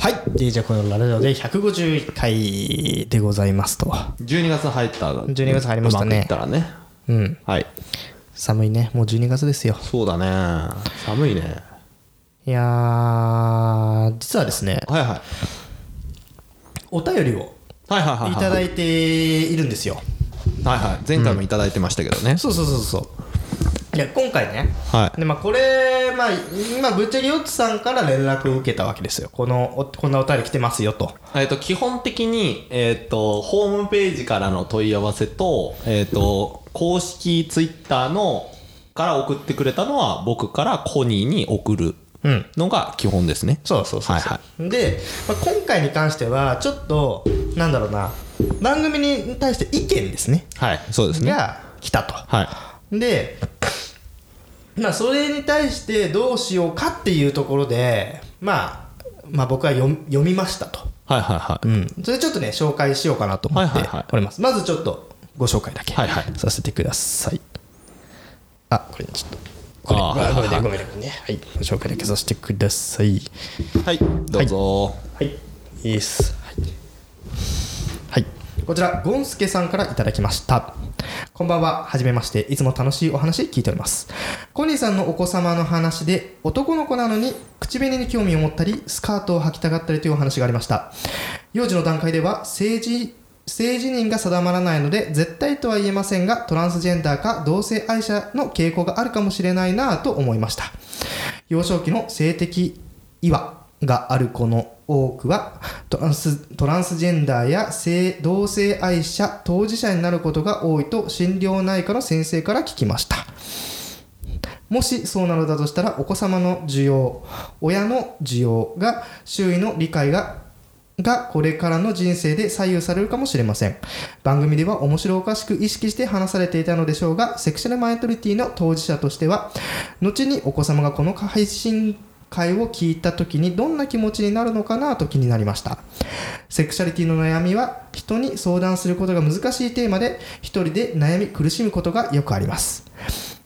はい、じゃあこのラジオで151回でございますと。12月入った12月入りましたね。うまくいったらね、うん、はい。寒いね、もう12月ですよ。そうだね、寒いね。いやー、実はですね、はいはい、お便りをいただいているんですよ。はいはい、前回もいただいてましたけどね、うん、そうそうそうそう。いや今回ね、はい、でまあ、これ、まあ、今ぶっちゃけヨッツさんから連絡を受けたわけですよ。こんなお便り来てますよと。基本的に、ホームページからの問い合わせと、公式ツイッターのから送ってくれたのは僕からコニーに送るのが基本ですね、うん、そうそうそう、はいはい、で、まあ、今回に関してはちょっとなんだろうな、番組に対して意見ですね、はい、そうですね、が来たと、はい、で、まあ、それに対してどうしようかっていうところで、まあ、まあ僕は読みましたと、はいはいはい、うん、それちょっとね紹介しようかなと思っております、はいはいはい、まずちょっとご紹介だけさせてください、はいはい、あ、これちょっとこれ、はいはいはい、ごめんなさいね、はい、ご紹介だけさせてください。はい、どうぞ。はい、はい、いいっす、はい、はい、こちらゴンスケさんからいただきました。こんばんは、はじめまして。いつも楽しいお話聞いております。コニーさんのお子様の話で、男の子なのに口紅に興味を持ったりスカートを履きたがったりというお話がありました。幼児の段階では性自認が定まらないので絶対とは言えませんが、トランスジェンダーか同性愛者の傾向があるかもしれないなぁと思いました。幼少期の性的違和がある子の多くはトランスジェンダーや同性愛者当事者になることが多いと心療内科の先生から聞きました。もしそうなのだとしたら、お子様の需要、親の需要が、周囲の理解がこれからの人生で左右されるかもしれません。番組では面白おかしく意識して話されていたのでしょうが、セクシャルマイノリティの当事者としては、後にお子様がこの配信会を聞いた時にどんな気持ちになるのかなと気になりました。セクシャリティの悩みは人に相談することが難しいテーマで、一人で悩み苦しむことがよくあります。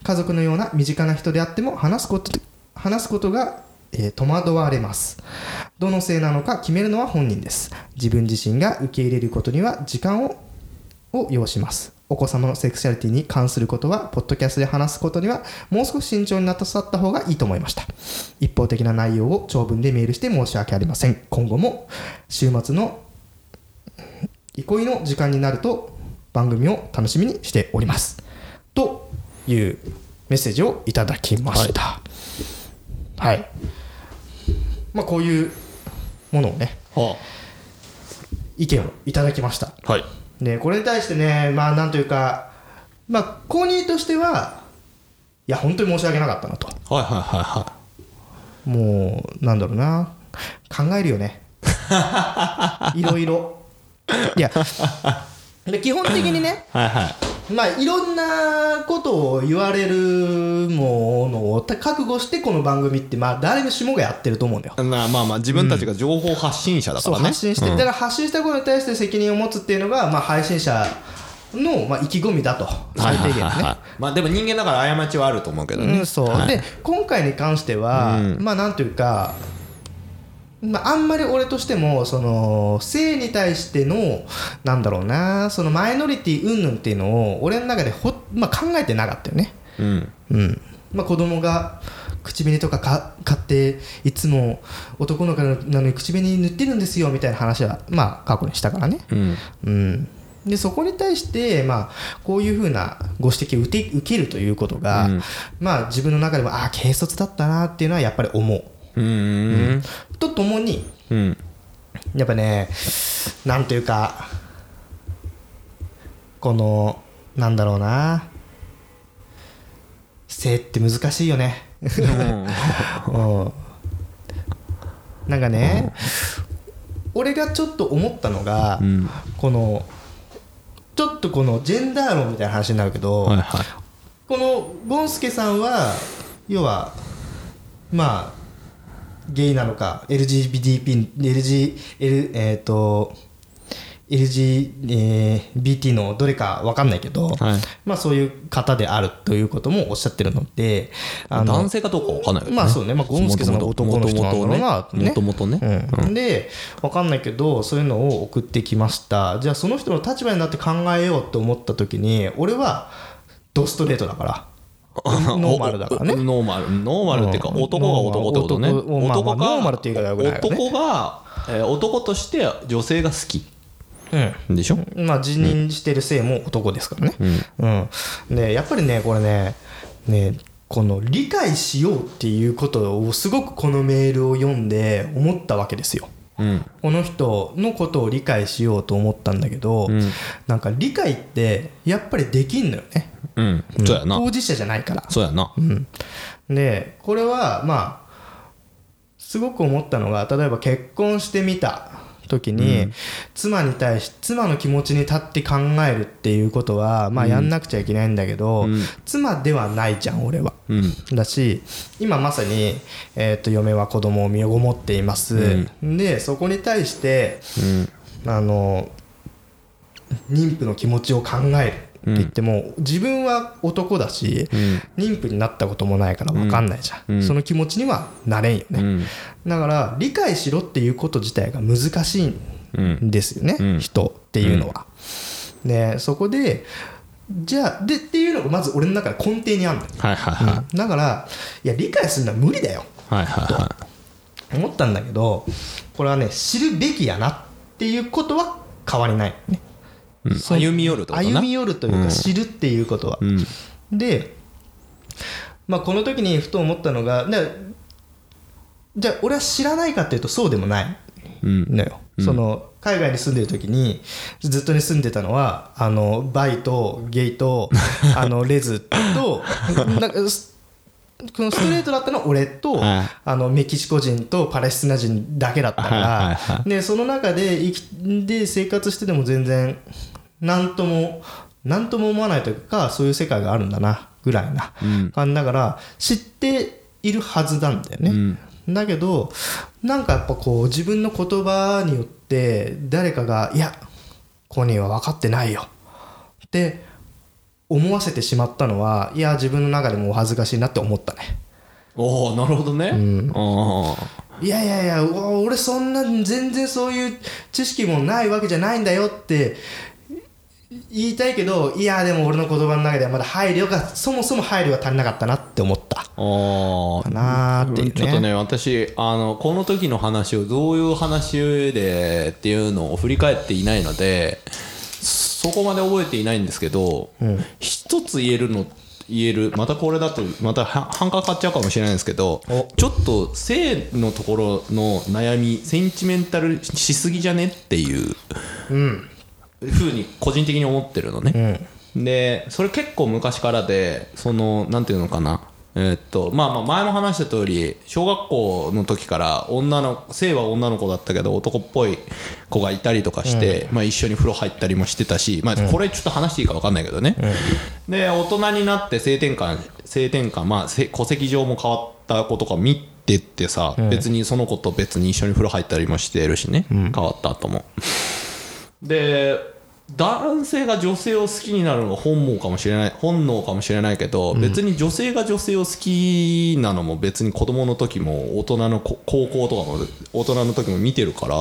家族のような身近な人であっても話すことが戸惑われます。どの性なのか決めるのは本人です。自分自身が受け入れることには時間を要します。お子様のセクシャリティに関することはポッドキャストで話すことにはもう少し慎重になさった方がいいと思いました。一方的な内容を長文でメールして申し訳ありません。今後も週末の憩いの時間になると番組を楽しみにしておりますというメッセージをいただきました。はい、はい、まあ、こういうものをね、はあ、意見をいただきました。はい、でこれに対してね、まあなんというか、まあコニーとしてはいや本当に申し訳なかったなと、はいはいはいはい、もうなんだろうな、考えるよねいろいろ、いやで基本的にねはいはい、まあいろんなことを言われるものを覚悟してこの番組ってまあ誰のしもがやってると思うんだよ。まあまあまあ自分たちが情報発信者だからね、うん、そう発信して、うん、だから発信したことに対して責任を持つっていうのがまあ配信者のまあ意気込みだと、最低限ね、はいはいはいはい、まあでも人間だから過ちはあると思うけどね、うん、そう、はい、で今回に関しては、うん、まあなんというか、まあ、あんまり俺としてもその性に対してのなんだろうな、そのマイノリティ云々っていうのを俺の中でまあ、考えてなかったよね、うんうん、まあ、子供が口紅とか買っていつも男の子なのに口紅塗ってるんですよみたいな話はまあ過去にしたからね、うんうん、でそこに対してまあこういうふうなご指摘を受けるということが、うん、まあ自分の中ではああ軽率だったなっていうのはやっぱり思う。うんとともに、うん、やっぱね、なんというかこのなんだろうな、性って難しいよね、うん、なんかね、うん、俺がちょっと思ったのが、うん、このちょっとこのジェンダー論みたいな話になるけど、はいはい、このゴンスケさんは要はまあゲイなのか LGBT LGBT のどれか分かんないけど、はい、まあ、そういう方であるということもおっしゃってるので、男性かどうか分かんないよね。まあそうね、まあ、ゴンスケさんが男の人なのがもともとね、うん、で分かんないけどそういうのを送ってきました。じゃあその人の立場になって考えようと思った時に、俺はドストレートだからノーマルだからね。ノーマルっていうか、男が男ってことね。男がノーマルっていうか、男が男として女性が好きでしょ。まあ自認してる性も男ですからね、うんうん、でやっぱりね、これ ねこの理解しようっていうことをすごくこのメールを読んで思ったわけですよ、うん、この人のことを理解しようと思ったんだけど、うん、なんか理解ってやっぱりできんのよね、うんうん、そうやな、当事者じゃないから。そうやな、うん、でこれはまあすごく思ったのが、例えば結婚してみた時に、うん、妻に対し妻の気持ちに立って考えるっていうことは、まあ、やんなくちゃいけないんだけど、うん、妻ではないじゃん俺は、うん、だし今まさに、嫁は子供を身ごもっています、うん、でそこに対して、うん、妊婦の気持ちを考えるって言っても、自分は男だし、うん、妊婦になったこともないから分かんないじゃん、うん、その気持ちにはなれんよね、うん、だから理解しろっていうこと自体が難しいんですよね、うん、人っていうのは、うん、でそこでじゃあでっていうのがまず俺の中で根底にあるんだよ、はいはいはい、だからいや理解するのは無理だよ、はいはいはい、と思ったんだけど、これはね知るべきやなっていうことは変わりないね。うん、歩み寄るというか知るっていうことは、うん、で、まあ、この時にふと思ったのが、じゃあ俺は知らないかっていうとそうでもないのよ、うん、その海外に住んでる時にずっとに住んでたのはバイとゲイとレズとなんかこのストレートだったのは俺と、はい、メキシコ人とパレスチナ人だけだったから、はいはいはい、でその中で生活してても全然何とも思わないというか、そういう世界があるんだなぐらいな感じ、うん、だから知っているはずなんだよね、うん、だけどなんかやっぱこう自分の言葉によって誰かがいやコニーは分かってないよって思わせてしまったのは、いや自分の中でもお恥ずかしいなって思ったね。おーなるほどね、うん、あいやいやいや俺そんな全然そういう知識もないわけじゃないんだよって言いたいけど、いやでも俺の言葉の中ではまだそもそも配慮が足りなかったなって思ったかなっていうね。ちょっとね、私この時の話をどういう話でっていうのを振り返っていないのでそこまで覚えていないんですけど、うん、一つ言えるまたこれだとまた半角買っちゃうかもしれないんですけど、ちょっと性のところの悩みセンチメンタルしすぎじゃねっていう、うん、ふうに個人的に思ってるのね、うん、でそれ結構昔からで、そのなんていうのかな、まあ前も話した通り小学校の時から性は女の子だったけど男っぽい子がいたりとかして、うん、まあ、一緒に風呂入ったりもしてたし、まあ、これちょっと話していいか分かんないけどね、うん、で大人になって性転換、まあ、戸籍上も変わった子とか見てってさ、うん、別にその子と別に一緒に風呂入ったりもしてるしね、うん、変わった後もで男性が女性を好きになるのが本能かもしれないけど、別に女性が女性を好きなのも別に子供の時も大人の高校とかも大人の時も見てるから、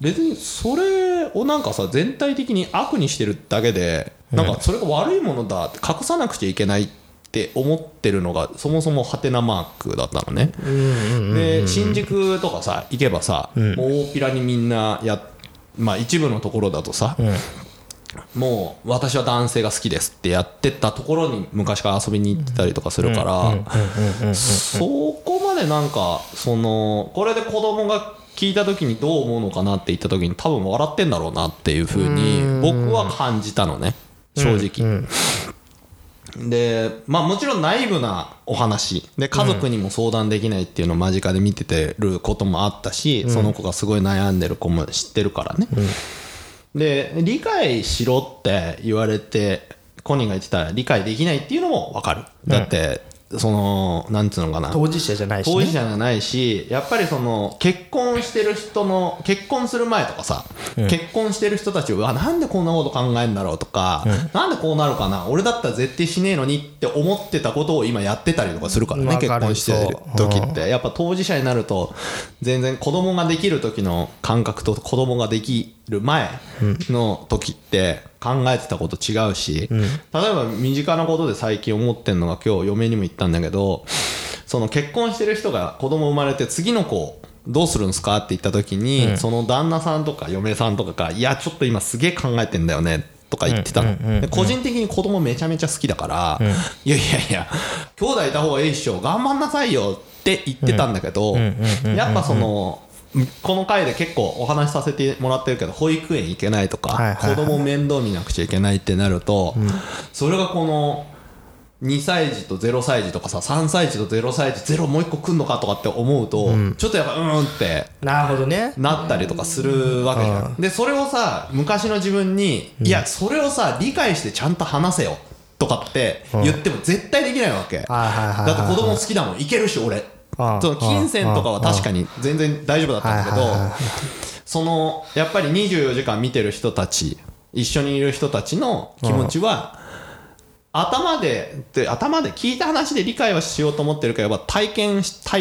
別にそれをなんかさ全体的に悪にしてるだけで、なんかそれが悪いものだって隠さなくちゃいけないって思ってるのがそもそもハテナマークだったのね。で新宿とかさ行けばさ、もう大っぴらにみんなやってまあ、一部のところだとさ、うん、もう私は男性が好きですってやってたところに昔から遊びに行ってたりとかするから、そこまでなんかそのこれで子供が聞いた時にどう思うのかなって言った時に多分笑ってんだろうなっていう風に僕は感じたのね、正直、うんうん、でまあもちろん内部なお話で家族にも相談できないっていうのを間近で見ててることもあったし、その子がすごい悩んでる子も知ってるからね、うん、で理解しろって言われてコニーが言ってたら理解できないっていうのも分かる。だってそのなんつうのかな、当事者じゃないし、ね、当事者じゃないし、やっぱりその結婚してる人の結婚する前とかさ、うん、結婚してる人たちはなんでこんなこと考えんだろうとか、うん、なんでこうなるかな、俺だったら絶対しねえのにって思ってたことを今やってたりとかするからね、結婚してる時って、うん、やっぱ当事者になると全然子供ができる時の感覚と子供ができる前の時って考えてたこと違うし、うん、例えば身近なことで最近思ってんのが、今日嫁にも言ったんだけど、その結婚してる人が子供生まれて次の子どうするんですかって言った時に、うん、その旦那さんとか嫁さんとかがいやちょっと今すげえ考えてんだよねとか言ってたの、うんうんうんうん、個人的に子供めちゃめちゃ好きだから、うん、いやいやいや兄弟いた方がいいっしょ、頑張んなさいよって言ってたんだけど、やっぱそのこの回で結構お話しさせてもらってるけど、保育園行けないとか子供面倒見なくちゃいけないってなると、それがこの2歳児と0歳児とかさ、3歳児と0歳児0もう一個来んのかとかって思うと、ちょっとやっぱうんってなったりとかするわけじゃん。でそれをさ、昔の自分にいやそれをさ理解してちゃんと話せよとかって言っても絶対できないわけだって、子供好きだもん、いけるし俺、その金銭とかは確かに全然大丈夫だったんだけど、そのやっぱり24時間見てる人たち、一緒にいる人たちの気持ちは頭で聞いた話で理解はしようと思ってるけど、体験した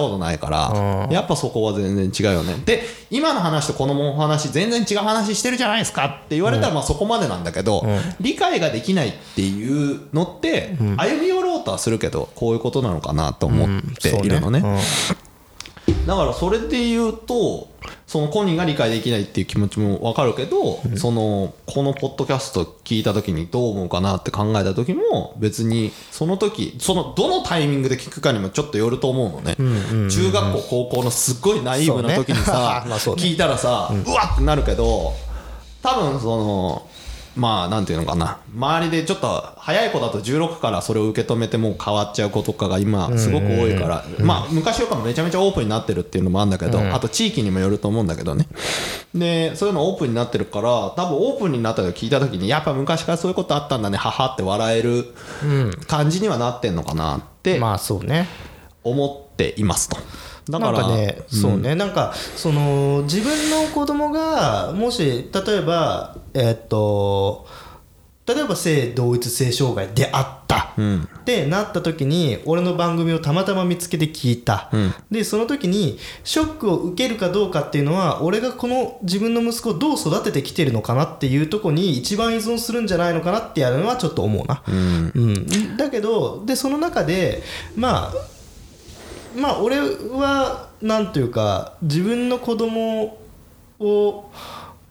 ことないから、やっぱそこは全然違うよね。で今の話とこのお話全然違う話してるじゃないですかって言われたら、まあそこまでなんだけど、理解ができないっていうのって歩み寄ろうとはするけど、こういうことなのかなと思っているのね。だからそれで言うと、そのコニーが理解できないっていう気持ちも分かるけど、そのこのポッドキャスト聞いた時にどう思うかなって考えた時も、別にその時そのどのタイミングで聞くかにもちょっとよると思うのね、うんうんうん、中学校高校のすっごいナイーブな時にさ、ね聞いたらさ、うわってなるけど、多分そのまあなんていうのかな、周りでちょっと早い子だと16からそれを受け止めてもう変わっちゃう子とかが今すごく多いから、まあ昔よりかもめちゃめちゃオープンになってるっていうのもあるんだけど、あと地域にもよると思うんだけどね。でそういうのオープンになってるから、多分オープンになったと聞いた時にやっぱ昔からそういうことあったんだね、ははって笑える感じにはなってんのかなって思っていますと。だからなんかね、そうね、なんかその自分の子供がもし例えば性同一性障害であった、うん、ってなった時に、俺の番組をたまたま見つけて聞いた、うん、でその時にショックを受けるかどうかっていうのは、俺がこの自分の息子をどう育ててきてるのかなっていうとこに一番依存するんじゃないのかなってやるのはちょっと思うな、うんうん、だけどでその中でまあ俺はなんというか、自分の子供を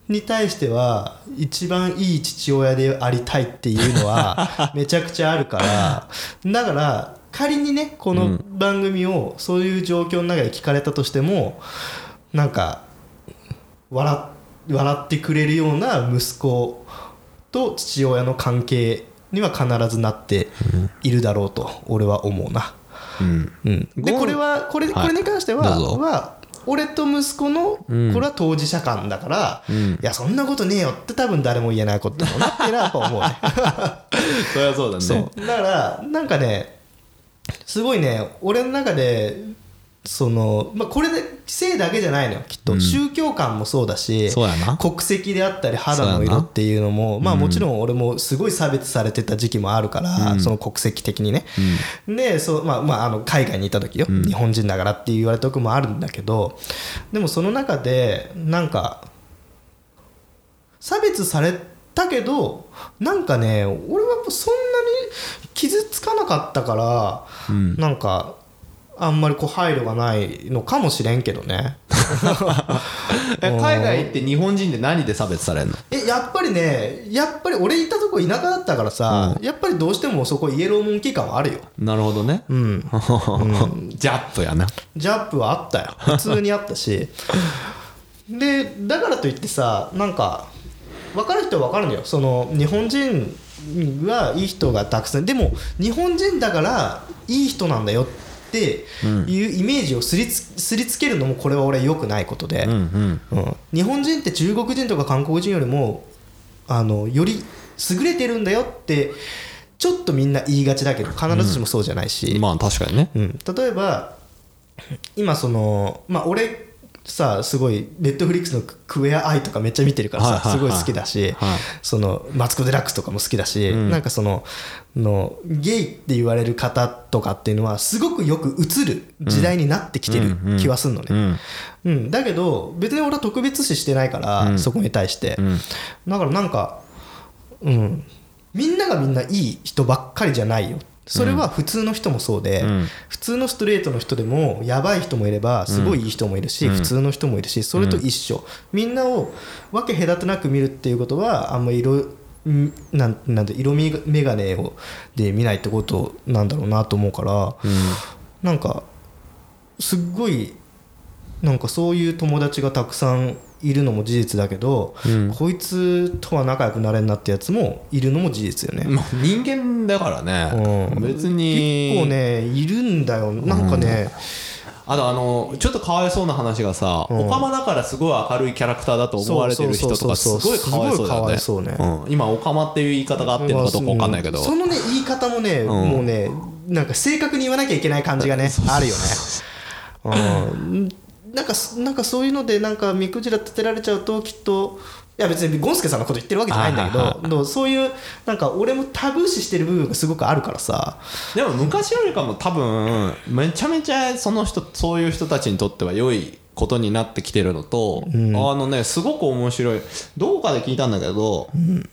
に対しては一番いい父親でありたいっていうのはめちゃくちゃあるからだから仮にね、この番組をそういう状況の中で聞かれたとしても、なんか笑ってくれるような息子と父親の関係には必ずなっているだろうと俺は思うな、うんうん、でこれに関しては俺と息子のこれは当事者間だから、うん、いやそんなことねえよって多分誰も言えないことだろうなってやっぱ思うねそりゃそうだね。そうだからなんかね、すごいね俺の中でその、まあ、これで性だけじゃないのよきっと、うん、宗教観もそうだし、そうやな、国籍であったり肌の色っていうのも、まあもちろん俺もすごい差別されてた時期もあるから、うん、その国籍的にね、うん、でそう、まあ、海外にいた時よ、うん、日本人だからって言われた時もあるんだけど、でもその中でなんか差別されたけど、なんかね俺はそんなに傷つかなかったから、うん、なんかあんまりこう配慮がないのかもしれんけどね海外行って日本人で何で差別されんの？やっぱり俺行ったとこ田舎だったからさ、うん、やっぱりどうしてもそこイエローモンキー感はあるよ。なるほどね、うんうん、ジャップやな。ジャップはあったよ、普通にあったしでだからといってさ、なんか分かる人は分かるのよ、その日本人はいい人がたくさん、でも日本人だからいい人なんだよっていうイメージをすりつけるのもこれは俺良くないことで、うんうんうん、日本人って中国人とか韓国人よりもより優れてるんだよってちょっとみんな言いがちだけど必ずしもそうじゃないし、うん、まあ確かにね、うん、例えば今その、まあ、俺さすごいネットフリックスのクエアアイとかめっちゃ見てるからさすごい好きだし、そのマツコ・デラックスとかも好きだし、なんかそののゲイって言われる方とかっていうのはすごくよく映る時代になってきてる気はすんのね。だけど別に俺は特別視してないからそこに対して、だからなんか、うん、みんながみんないい人ばっかりじゃないよ。それは普通の人もそうで、うん、普通のストレートの人でもやばい人もいればすごいいい人もいるし、うん、普通の人もいるし、それと一緒、みんなを分け隔てなく見るっていうことはあんまり色眼鏡をで見ないってことなんだろうなと思うから、うん、なんかすっごいなんかそういう友達がたくさんいるのも事実だけど、うん、こいつとは仲良くなれんなってやつもいるのも事実よね、まあ、人間だからね、うん、別に結構ねいるんだよなんかね、うん、あとちょっとかわいそうな話がさ、うん、オカマだからすごい明るいキャラクターだと思われてる人とかすごいかわいそうだよね、うん、今オカマっていう言い方が合ってるのかどうか分かんないけど、うん、そのね言い方もね、うん、もうねなんか正確に言わなきゃいけない感じがねあるよね、うんなんかそういうのでなんか見くじら立てられちゃうときっと、いや別にゴンスケさんのこと言ってるわけじゃないんだけど、はいはいはい、そういうなんか俺もタブー視してる部分がすごくあるからさ。でも昔よりかも多分めちゃめちゃその人そういう人たちにとっては良いことになってきてるのと、うん、すごく面白いどうかで聞いたんだけど、うん、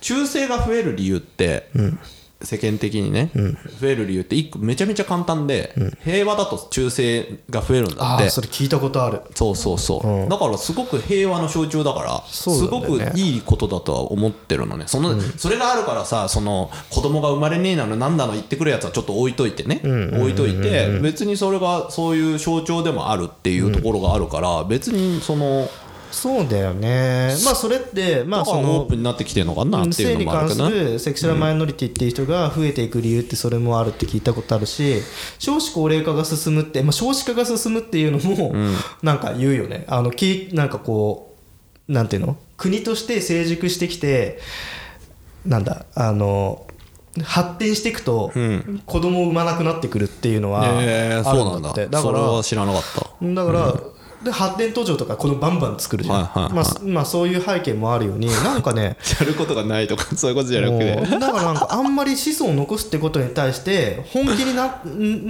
中性が増える理由って、うん世間的にね、うん、増える理由って1個めちゃめちゃ簡単で、うん、平和だと中性が増えるんだって。あ、それ聞いたことある。そうそうそう、うん、だからすごく平和の象徴だからすごくいいことだとは思ってるのね。うん、それがあるからさ、その子供が生まれねえなのなんだの言ってくるやつはちょっと置いといてね、うん、置いといて、うん、別にそれがそういう象徴でもあるっていうところがあるから、うん、別にそのそうだよね。まあそれってまあそのオープンになってきてるのかなっていうのもあるけど、性に関するセクシュアルマイノリティっていう人が増えていく理由ってそれもあるって聞いたことあるし、少子高齢化が進むって、まあ、少子化が進むっていうのもなんか言うよね。なんかこうなんていうの、国として成熟してきてなんだ発展していくと子供を産まなくなってくるっていうのはあるんだって。そうなんだ。だからそれは知らなかった。だから。で発展途上とかこのバンバン作るじゃん、はいはいはい、まあそういう背景もあるようになんかねやることがないとかそういうことじゃなくて、だからなんかあんまり子孫を残すってことに対して本気に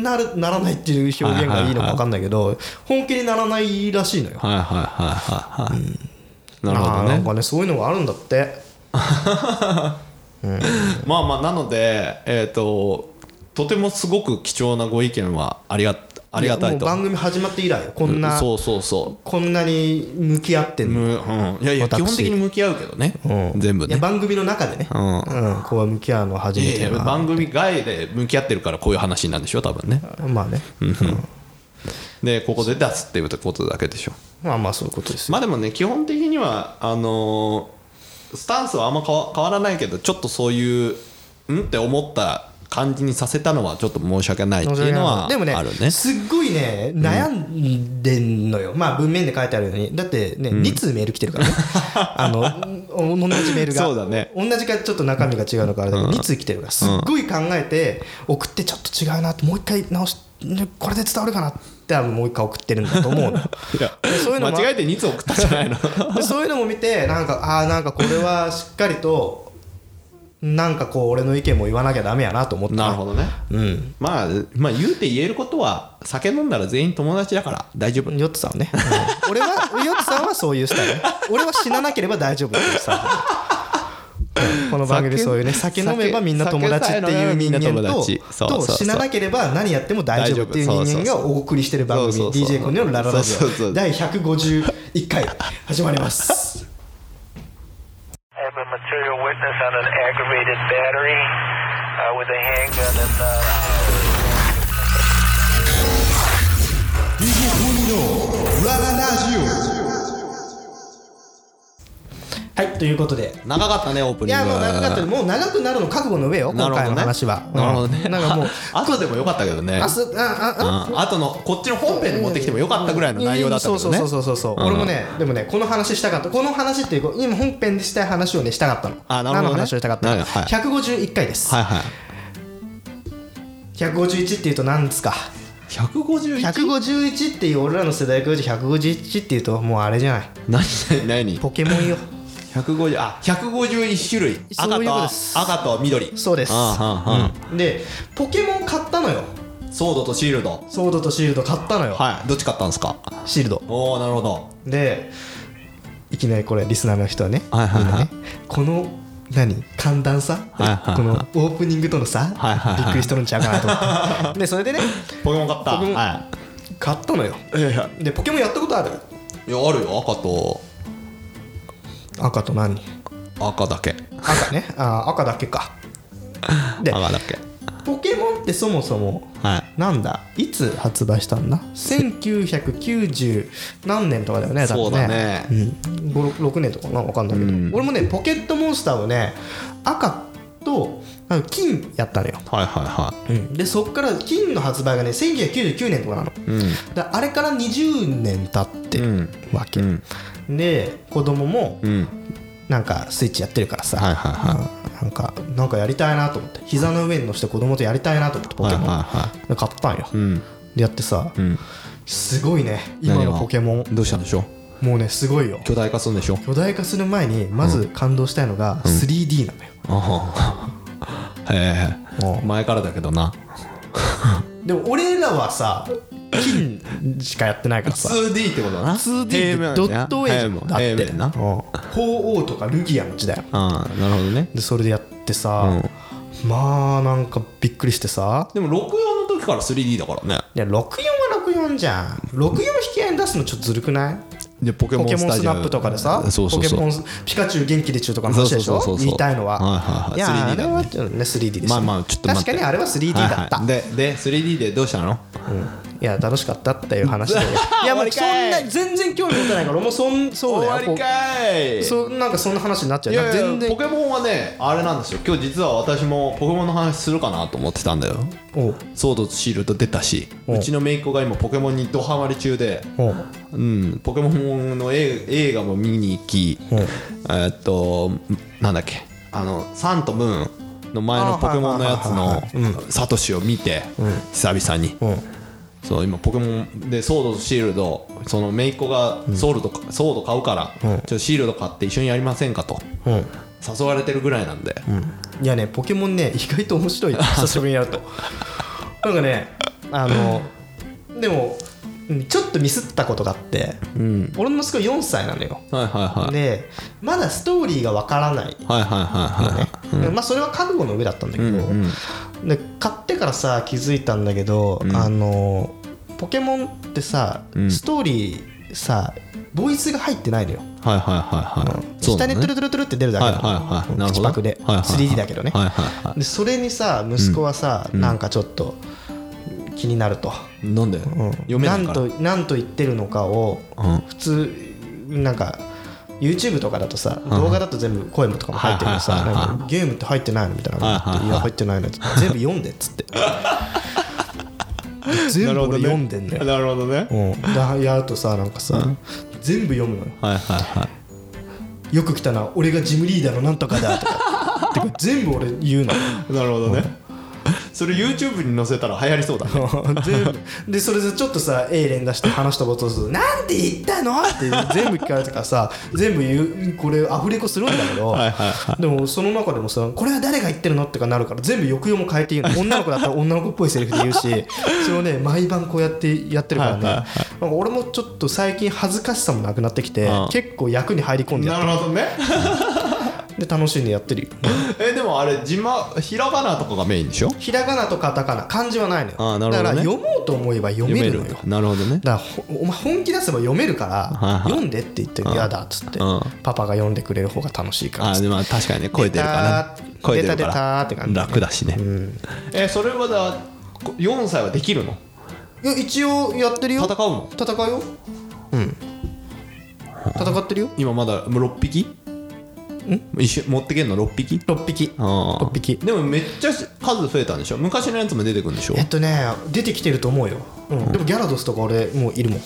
ならないっていう表現がいいのか分かんないけど、はいはいはい、本気にならないらしいのよ。はいはいはいはい、うん、なるほどね。なんかねそういうのがあるんだって、うん、まあまあなのでとてもすごく貴重なご意見はありがたいと。もう番組始まって以来こんなに向き合ってんの、うん、いやいや基本的に向き合うけどね、うん、全部ね。いや番組の中でね、うんうん、こう向き合うの初めて。いやいや番組外で向き合ってるからこういう話なんでしょ多分ね。まあね、うん、でここで出すっていうことだけでしょ。まあまあそういうことですよ。まあでもね基本的にはスタンスはあんま変わらないけど、ちょっとそういうんって思った感じにさせたのはちょっと申し訳ないっていうのはあるね。でもねすっごいね悩んでんのよ、うん、まあ文面で書いてあるようにだってね、うん、2通メール来てるからね同じメールがそうだ、ね、同じかちょっと中身が違うのかあれだけど、うん、2通来てるからすっごい考えて送ってちょっと違うなってもう一回直してこれで伝わるかなってもう一回送ってるんだと思うのいやそういうの間違えて2通送ったじゃないのそういうのも見てなんかこれはしっかりとなんかこう俺の意見も言わなきゃダメやなと思った。なるほどね、うん、まあ言うて言えることは酒飲んだら全員友達だから大丈夫。ヨッツさんね、うん、俺はヨッツさんはそういうスタイル俺は死ななければ大丈夫っていうさこの番組そういうね酒飲めばみんな友達っていう人間と死ななければ何やっても大丈夫っていう人間がお送りしてる番組 DJ コネのラララジオ第151回始まりますはい、ということで長かったね、オープニング。いや、もう長かった。もう長くなるの覚悟の上よ、今回の話は。なるほどね。なんかもう後でもよかったけどね。後のこっちの本編に持ってきてもよかったぐらいの内容だったけどね。そうそうそうそうそう。俺もね、でもね、この話したかった。この話っていう今本編でしたい話をねしたかったの。あ、なるほどね。何の話をしたかったの。151回です。はいはい。151っていうと何ですか。151っていう俺らの世代から151っていうともうあれじゃない。何？ポケモンよ。150、あ、151種類。赤と緑。そうです。うん、でポケモン買ったのよ。ソードとシールド買ったのよ。はい。どっち買ったんですか？シールド。おお、なるほど。でいきなりこれリスナーの人はね、はいはいはい、ね、この寒暖差、はいはいはい、このオープニングとの差、はいはいはい、びっくりしとるんちゃうかなと思ってでそれでねポケモン買った。はい、買ったのよ。でポケモンやったことある？いや、あるよ。赤と何？赤だけ。赤ね。あ、赤だけか。で赤だけ。ポケモンってそもそも、はい、なんだ、いつ発売したんだ？1990何年とかだよね。そうだね。うん、6年とかな、分かんないけど、うん。俺もねポケットモンスターをね赤と金やったのよ。はいはいはい。うん、でそっから金の発売がね1999年とかなの。うん、だあれから20年経ってるわけ。うんうんで子供もなんかスイッチやってるからさ、なんかやりたいなと思って膝の上に乗せて子供とやりたいなと思ってポケモン、はい、買ったんよ、うん、でやってさ、うん、すごいね今のポケモン。どうしたんでしょう。もうねすごいよ。巨大化するんでしょ。巨大化する前にまず感動したいのが 3D なのよ、うんうん、へえ、前からだけどなでも俺らはさ金しかやってないからさ 2D ってことだな。 2D ドットウェイだってな。鳳凰とかルギアの時代。ああ、なるほどね。でそれでやってさ、うん、まあなんかびっくりしてさ。でも64の時から 3D だからね。いや64は64じゃん。64引き合いに出すのちょっとずるくない？でポケモンスナップとかでさ、そうポケモンピカチュウ元気で中とかの話でしょ。そう言いたいのは、はいはいはい、いや 3D だね。あれはちょっとね 3D でした。まあまあちょっと待って、確かにあれは 3D だった、はいはい、で 3D でどうしたの？うんいや楽しかったっていう話でいやもうそんな全然興味持ってないから俺もそうだよ。終わりかい。なんかそんな話になっちゃう。いやいや全然ポケモンはねあれなんですよ。今日実は私もポケモンの話するかなと思ってたんだよ。おソードとシールド出たし、うちの姪っ子が今ポケモンにドハマり中で、うん、ポケモンの映画も見に行き、なんだっけ、あのサンとムーンの前のポケモンのやつのサトシを見て、うん、久々に、うんそう今ポケモンでソードとシールド、そのめいっ子がソード買うから、うん、ちょシールド買って一緒にやりませんかと、うん、誘われてるぐらいなんで、うん、いやねポケモンね意外と面白い久しぶりにやるとなんかねでもちょっとミスったことがあって、うん、俺の息子4歳なのよ、はいはいはい、でまだストーリーがわからない、はいはいはいはい、うん、まあそれは覚悟の上だったんだけど、うんうん、で買ってからさ気づいたんだけど、うん、ポケモンってさ、うん、ストーリーさボイスが入ってないのよ。はいはいはいはい、うん、下にトゥルトゥルトゥルって出るだけの口パクで 3D だけどね、はいはいはい、でそれにさ息子はさ、うん、なんかちょっと気になると。なんで、うん、読めないから。なんと言ってるのかを、うん、普通なんか YouTube とかだとさ、うん、動画だと全部声もとかも入ってるのさ、はいはいはいはい、ゲームって入ってないのみたいな、はいはいはい、いや入ってないのって全部読んでっつって全部俺読んでんだよ。なるほどね。うん、やるとさなんかさ、うん、全部読むのよ、はいはいはい、よく来たな俺がジムリーダーのなんとかだとかってか全部俺言うのなるほどね、うんそれ YouTube に載せたら流行りそうだねでそれでちょっとさ A 連打して話したことをするとなんて言ったのって全部聞かれたからさ全部言うこれアフレコするんだけどはいはい、はい、でもその中でもさこれは誰が言ってるのってかなるから全部抑揚も変えて言うの。女の子だったら女の子っぽいセリフで言うしそれをね毎晩こうやってやってるからね、はいはいはい、なんか俺もちょっと最近恥ずかしさもなくなってきて結構役に入り込んでやってる。なるほどねで楽しんでやってるよでもあれひらがなとかがメインでしょ。ひらがなとカタカナ漢字はないのよ。あ、なるほどね、だから読もうと思えば読めるのよ。なるほどね。だからお前本気出せば読めるから、はいはい、読んでって言って嫌だっつってパパが読んでくれる方が楽しいからっつって。あ、でも確かにね声出るから声出るから楽だしね、うん、それはだ4歳はできるの？いや一応やってるよ。戦うの？戦うよ、うん、戦ってるよ今まだ6匹一緒持ってけんの6匹6匹あ6匹でもめっちゃ数増えたんでしょ。昔のやつも出てくるんでしょ。出てきてると思うよ、うん、でもギャラドスとか俺もういるもん。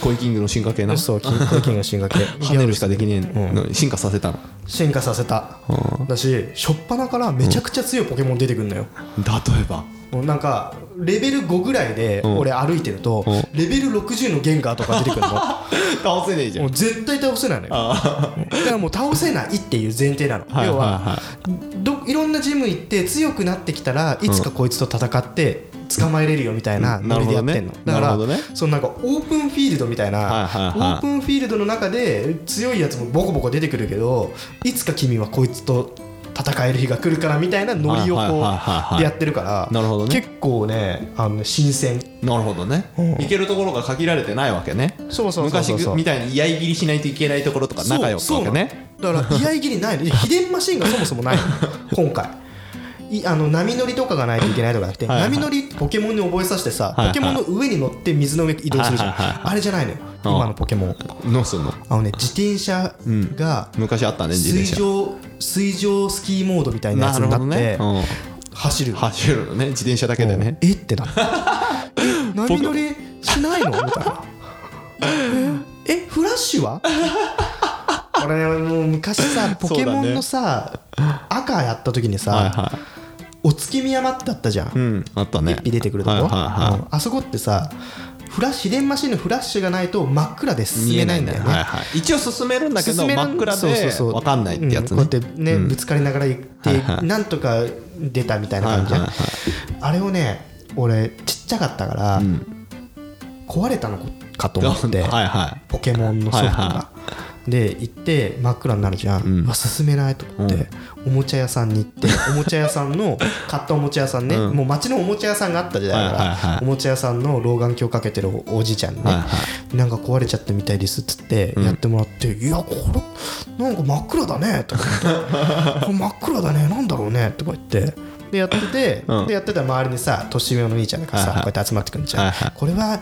コイキングの進化系な。そうコイキングの進化系跳ねるしかできねえの、うん、進化させたの。進化させた、うん、だし初っ端からめちゃくちゃ強いポケモン出てくるのよ、うん、例えばなんかレベル5ぐらいで俺歩いてるとレベル60のゲンガーとか出てくるの倒せねえじゃん。もう絶対倒せないのよだからもう倒せないっていう前提なの、はいはいはい、要はいろんなジム行って強くなってきたらいつかこいつと戦って捕まえれるよみたいなノリでやってんの、うんね、だから、ね、そのなんかオープンフィールドみたいな、はいはいはい、オープンフィールドの中で強いやつもボコボコ出てくるけどいつか君はこいつと戦える日が来るからみたいなノリをこうでやってるから結構ね新鮮。なるほどね、うん、行けるところが限られてないわけね。そうそうそうそう昔みたいに居合切りしないといけないところとか仲良くわけね。だから居合切りないの秘伝マシンがそもそもないの今回波乗りとかがないといけないとかなくて、はいはい、波乗りポケモンに覚えさせてさ、はいはい、ポケモンの上に乗って水の上移動するじゃん、はいはいはい、あれじゃないのよ今のポケモン。何すんの自転車が、うん、昔あったね自転車水上スキーモードみたいなやつになってねうん、走るのね自転車だけでね、うん、えってなって波乗りしないのみたいなえフラッシュは俺もう昔さポケモンのさ、ね、赤やった時にさ、はいはいお月見山ってあったじゃん、うん、あったね。一匹出てくるとこ、はいはいはい、あそこってさ秘伝マシンのフラッシュがないと真っ暗で進めないんだよね、はいはい、一応進めるんだけど真っ暗で分かんないってやつね、うん、こうやってね、うん、ぶつかりながら行って、はいはい、なんとか出たみたいな感じじゃん、はいはいはい、あれをね俺ちっちゃかったから、うん、壊れたのかと思って、はいはい、ポケモンのソフトが、はいはいで行って真っ暗になるじゃん、うん、進めないと思って、うん、おもちゃ屋さんに行っておもちゃ屋さんの買ったおもちゃ屋さんね、うん、もう街のおもちゃ屋さんがあった時代だから、はいはいはい、おもちゃ屋さんの老眼鏡かけてるおじいちゃんね、はいはい、なんか壊れちゃったみたいですっつってやってもらって、うん、いやこれなんか真っ暗だねとかこれ真っ暗だねなんだろうねとか言ってでやってて、うん、でやってたら周りにさ年上の兄ちゃんとかさ、はいはい、こうやって集まってくるんじゃん、はいはい、これは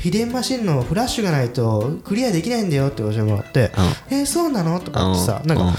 秘伝マシンのフラッシュがないとクリアできないんだよって教えてもらって、うん、そうなのとかってさ、うん、なんか、うん、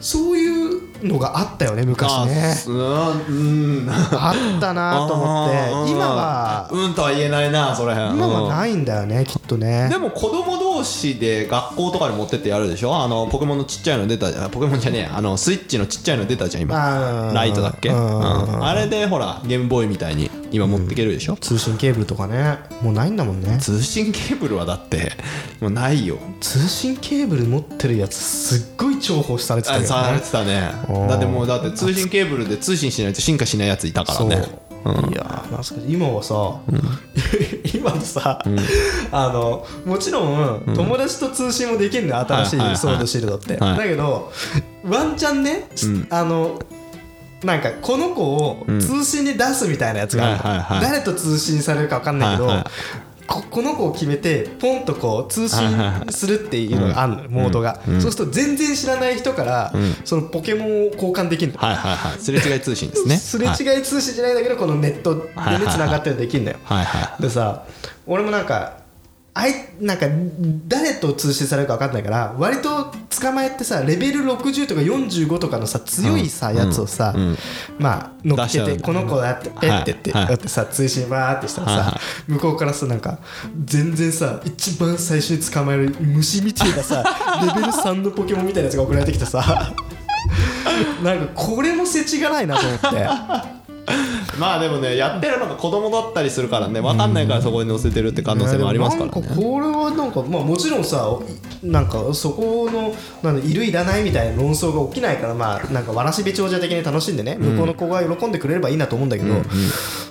そういうのがあったよね昔ね うん、あったなと思って今はうんとは言えないなそれ今はないんだよね、うん、きっとね。でも子供同士で学校とかに持ってってやるでしょ。ポケモンのちっちゃいの出たじゃん。ポケモンじゃねえスイッチのちっちゃいの出たじゃん今ライトだっけ、うんうん、あれでほらゲームボーイみたいに今持ってけるでしょ、うん、通信ケーブルとかねもうないんだもんね。通信ケーブルはだってもうないよ。通信ケーブル持ってるやつすっごい重宝されてたけどね。されてたね。だって通信ケーブルで通信しないと進化しないやついたからね。うん、いや懐かしい。今はさ、うん、今さ、うん、もちろん、うん、友達と通信もできるの新しいソードシールドって、はいはいはい、だけどワンチャンね、うん、なんかこの子を通信に出すみたいなやつがある、うんはいはいはい、誰と通信されるか分かんないけど、はいはい、この子を決めてポンとこう通信するっていうのがあるの、はいはいはい、モードが、うん、そうすると全然知らない人から、うん、そのポケモンを交換できるの、はいはいはい、すれ違い通信ですねすれ違い通信じゃないんだけどこのネットでね繋がってるのできるんだよ、はいはいはい、でさ俺もなんか誰と通信されるか分かんないから割と捕まえてさレベル60とか45とかのさ強いさやつをさまあ乗っけてこの子だってペッてってやってさ通信バーってしたらさ向こうからさなんか全然さ一番最初に捕まえる虫みたいなさレベル3のポケモンみたいなやつが送られてきたさなんかこれも世知辛いなと思ってまあでもねやってるのが子供だったりするからね分かんないからそこに載せてるって可能性もありますからね、うん、なんかこれはなんかまあもちろんさなんかそこのなんかいるいらないみたいな論争が起きないからまあなんかわらしべ長者的に楽しんでね向こうの子が喜んでくれればいいなと思うんだけど、うんうん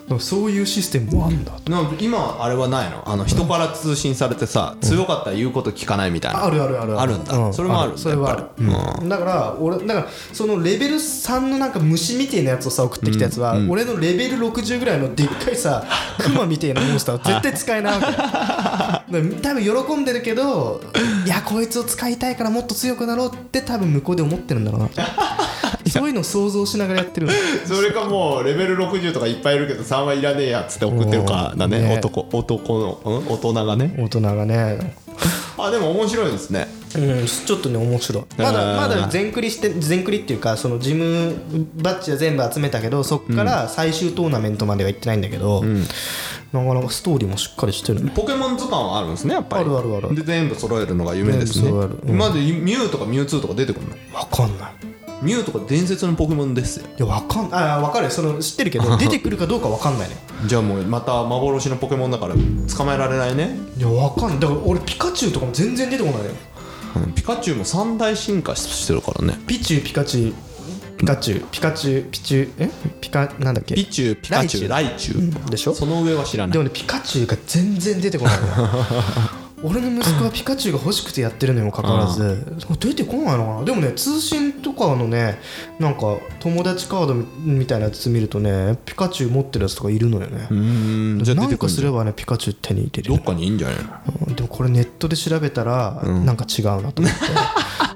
うん、そういうシステムもあるんだと。今あれはないの人から通信されてさ、うん、強かったら言うこと聞かないみたいな、うん、あるんだ、うん、それもあるそれはある、うん、だからそのレベル3のなんか虫みたいなやつをさ送ってきたやつは、うんうん、俺のレベル60ぐらいのでっかいさクマみたいなモンスターは絶対使えないわけ多分喜んでるけどいやこいつを使いたいからもっと強くなろうって多分向こうで思ってるんだろうなそういうのを想像しながらやってるそれかもうレベル60とかいっぱいいるけど3はいらねえやっつって送ってるかだね、男の大人がねあでも面白いですね、うん、ちょっとね面白い。まだ全クリっていうかそのジムバッジは全部集めたけどそっから最終トーナメントまでは行ってないんだけど、うん、なかなかストーリーもしっかりしてる、ね、ポケモン図鑑はあるんですねやっぱり。あるで全部揃えるのが夢ですね、うん、まずミュウとかミュウツーとか出てくるのわかんない。ミュウとか伝説のポケモンですよ。いやわかるよその知ってるけど出てくるかどうかわかんないねじゃあもうまた幻のポケモンだから捕まえられないね。いやわかんない。だから俺ピカチュウとかも全然出てこないよ、うん、ピカチュウも三大進化してるからね。ピチュウピカチュウピカチュウピカチュウピチュウえピカなんだっけピチュウピカチュウライチュウでしょ。その上は知らない。でもねピカチュウが全然出てこないの俺の息子はピカチュウが欲しくてやってるのにもかかわらず、うん、出てこないのかな。でもね通信とかのねなんか友達カードみたいなやつ見るとねピカチュウ持ってるやつとかいるのよね。じゃあなんかすればねピカチュウ手に入れるどっかにいいんじゃないの、うん、でもこれネットで調べたら、うん、なんか違うなと思って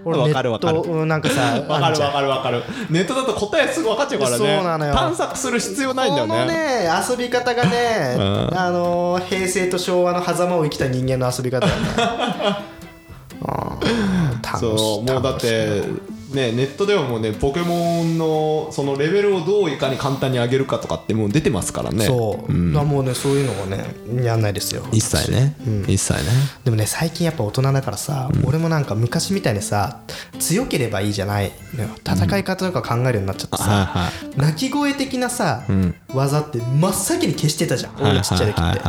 分かる分かるなんかさ分かる分かる分かるネットだと答えすぐ分かっちゃうからね。そうなのよ探索する必要ないんだよね。このね遊び方がね、うん、平成と昭和の狭間を生きた人間の遊び方だよねあそうもうだってねネットではもうねポケモンのそのレベルをどういかに簡単に上げるかとかってもう出てますからね。そう、うん、もうねそういうのをねやんないですよ一切ね、うん、一切ね。でもね最近やっぱ大人だからさ、うん、俺もなんか昔みたいにさ強ければいいじゃないのよ戦い方とか考えるようになっちゃってさ、うん、鳴き声的なさ、うん、技って真っ先に消してたじゃん、うん、俺がちっちゃい時って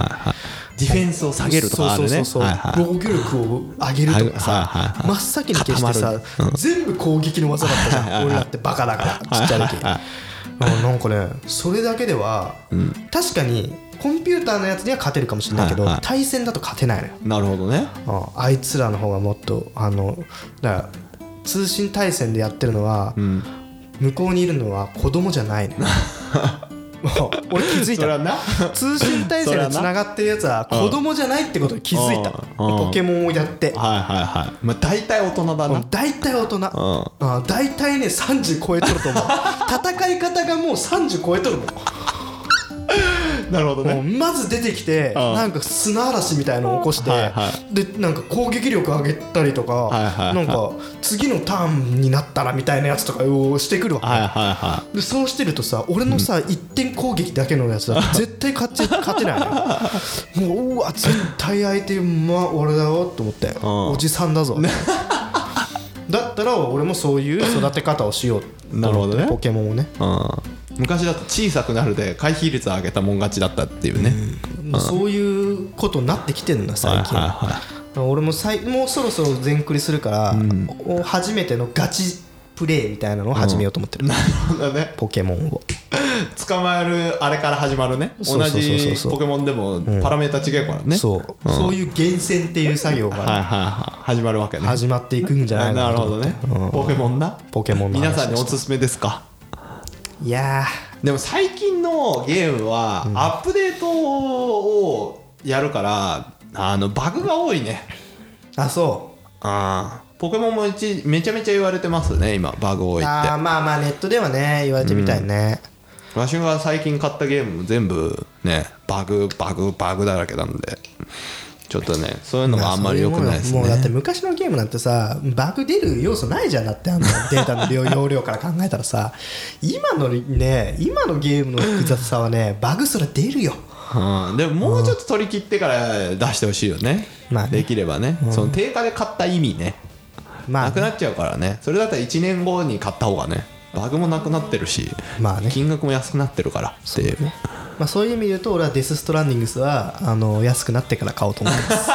ディフェンスを下げるとかあるね。そう防御力を上げるとかさ、真っ先に消してさ、うん、全部攻撃の技だったじゃん、俺らってバカだからちっちゃい時なんかねそれだけでは、うん、確かにコンピューターのやつには勝てるかもしれないけど、対戦だと勝てないのよ。なるほどね。あいつらの方がもっとだから通信対戦でやってるのは、うん、向こうにいるのは子供じゃないのよ俺気づいたな通信対戦でつながってるやつは子供じゃないってことに気づいたポケモンをやって、はいはいはいまあ、大体大人だな大体大人、うん、大体ね30超えとると思う戦い方がもう30超えとるもんなるほどね。まず出てきてなんか砂嵐みたいのを起こして、はいはい、でなんか攻撃力上げたりとか、はいはいはい、なんか次のターンになったらみたいなやつとかをしてくるわけ、はいはいはい、でそうしてるとさ俺のさ、うん、一点攻撃だけのやつだと絶対勝てないもううわ絶対相手、俺だよと思っておじさんだぞだったら俺もそういう育て方をしようと思って、ね、ポケモンをね、うん昔だと小さくなるで回避率を上げたもん勝ちだったっていうね、うんうん、そういうことになってきてるんだ最近、はいはいはい、俺ももうそろそろ全クリするから、うん、初めてのガチプレイみたいなのを始めようと思ってる、うん、なるほどね。ポケモンを捕まえるあれから始まるね。同じポケモンでもパラメータ違うからね、うん、そう、うん、そういう厳選っていう作業が、ねはいはいはい、始まるわけね。始まっていくんじゃないかなと思って。なるほどね、うん、ポケモンな皆さんにおすすめですか。いやでも最近のゲームはアップデートをやるから、うん、バグが多いね。あそうポケモンもめちゃめちゃ言われてますね今バグ多いって。あまあネットではね言われてみたいね、うん、私が最近買ったゲームも全部ねバグだらけなんでちょっとねそういうのがあんまり良くないですね。もうだって昔のゲームなんてさバグ出る要素ないじゃん。だってデータの容量から考えたらさ今のゲームの複雑さはねバグそれ出るよ、うん、でももうちょっと取り切ってから出してほしいよね、まあねできればね、うん、その定価で買った意味ね、まあ、なくなっちゃうからね。それだったら1年後に買った方がねバグもなくなってるし、まあね、金額も安くなってるからっていう。そうねまあ、そういう意味で言うと俺はデスストランディングスは安くなってから買おうと思います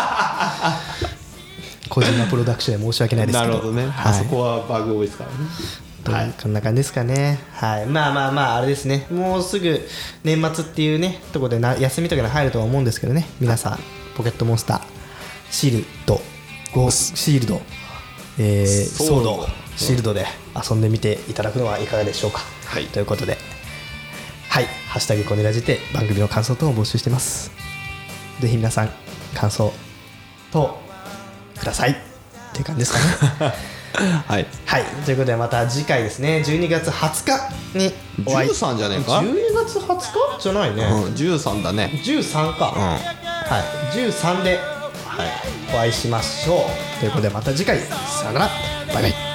個人のプロダクションで申し訳ないですけどなるほどね、はい、あそこはバグ多いですからね、はい、こんな感じですかね、はい、まああれですねもうすぐ年末っていうねとこで休みとかに入るとは思うんですけどね皆さんポケットモンスターシールド、ソードシールドで遊んでみていただくのはいかがでしょうか、はい、ということではい、ハッシュタグコネラジで番組の感想等を募集しています。ぜひ皆さん感想等くださいっていう感じですかねはい、はい、ということでまた次回ですね12月20日にお会い13じゃねえか12月20日じゃないね、うん、13だね13か、うん、はい、13ではい、お会いしましょう。ということでまた次回さよなら、バイバイ。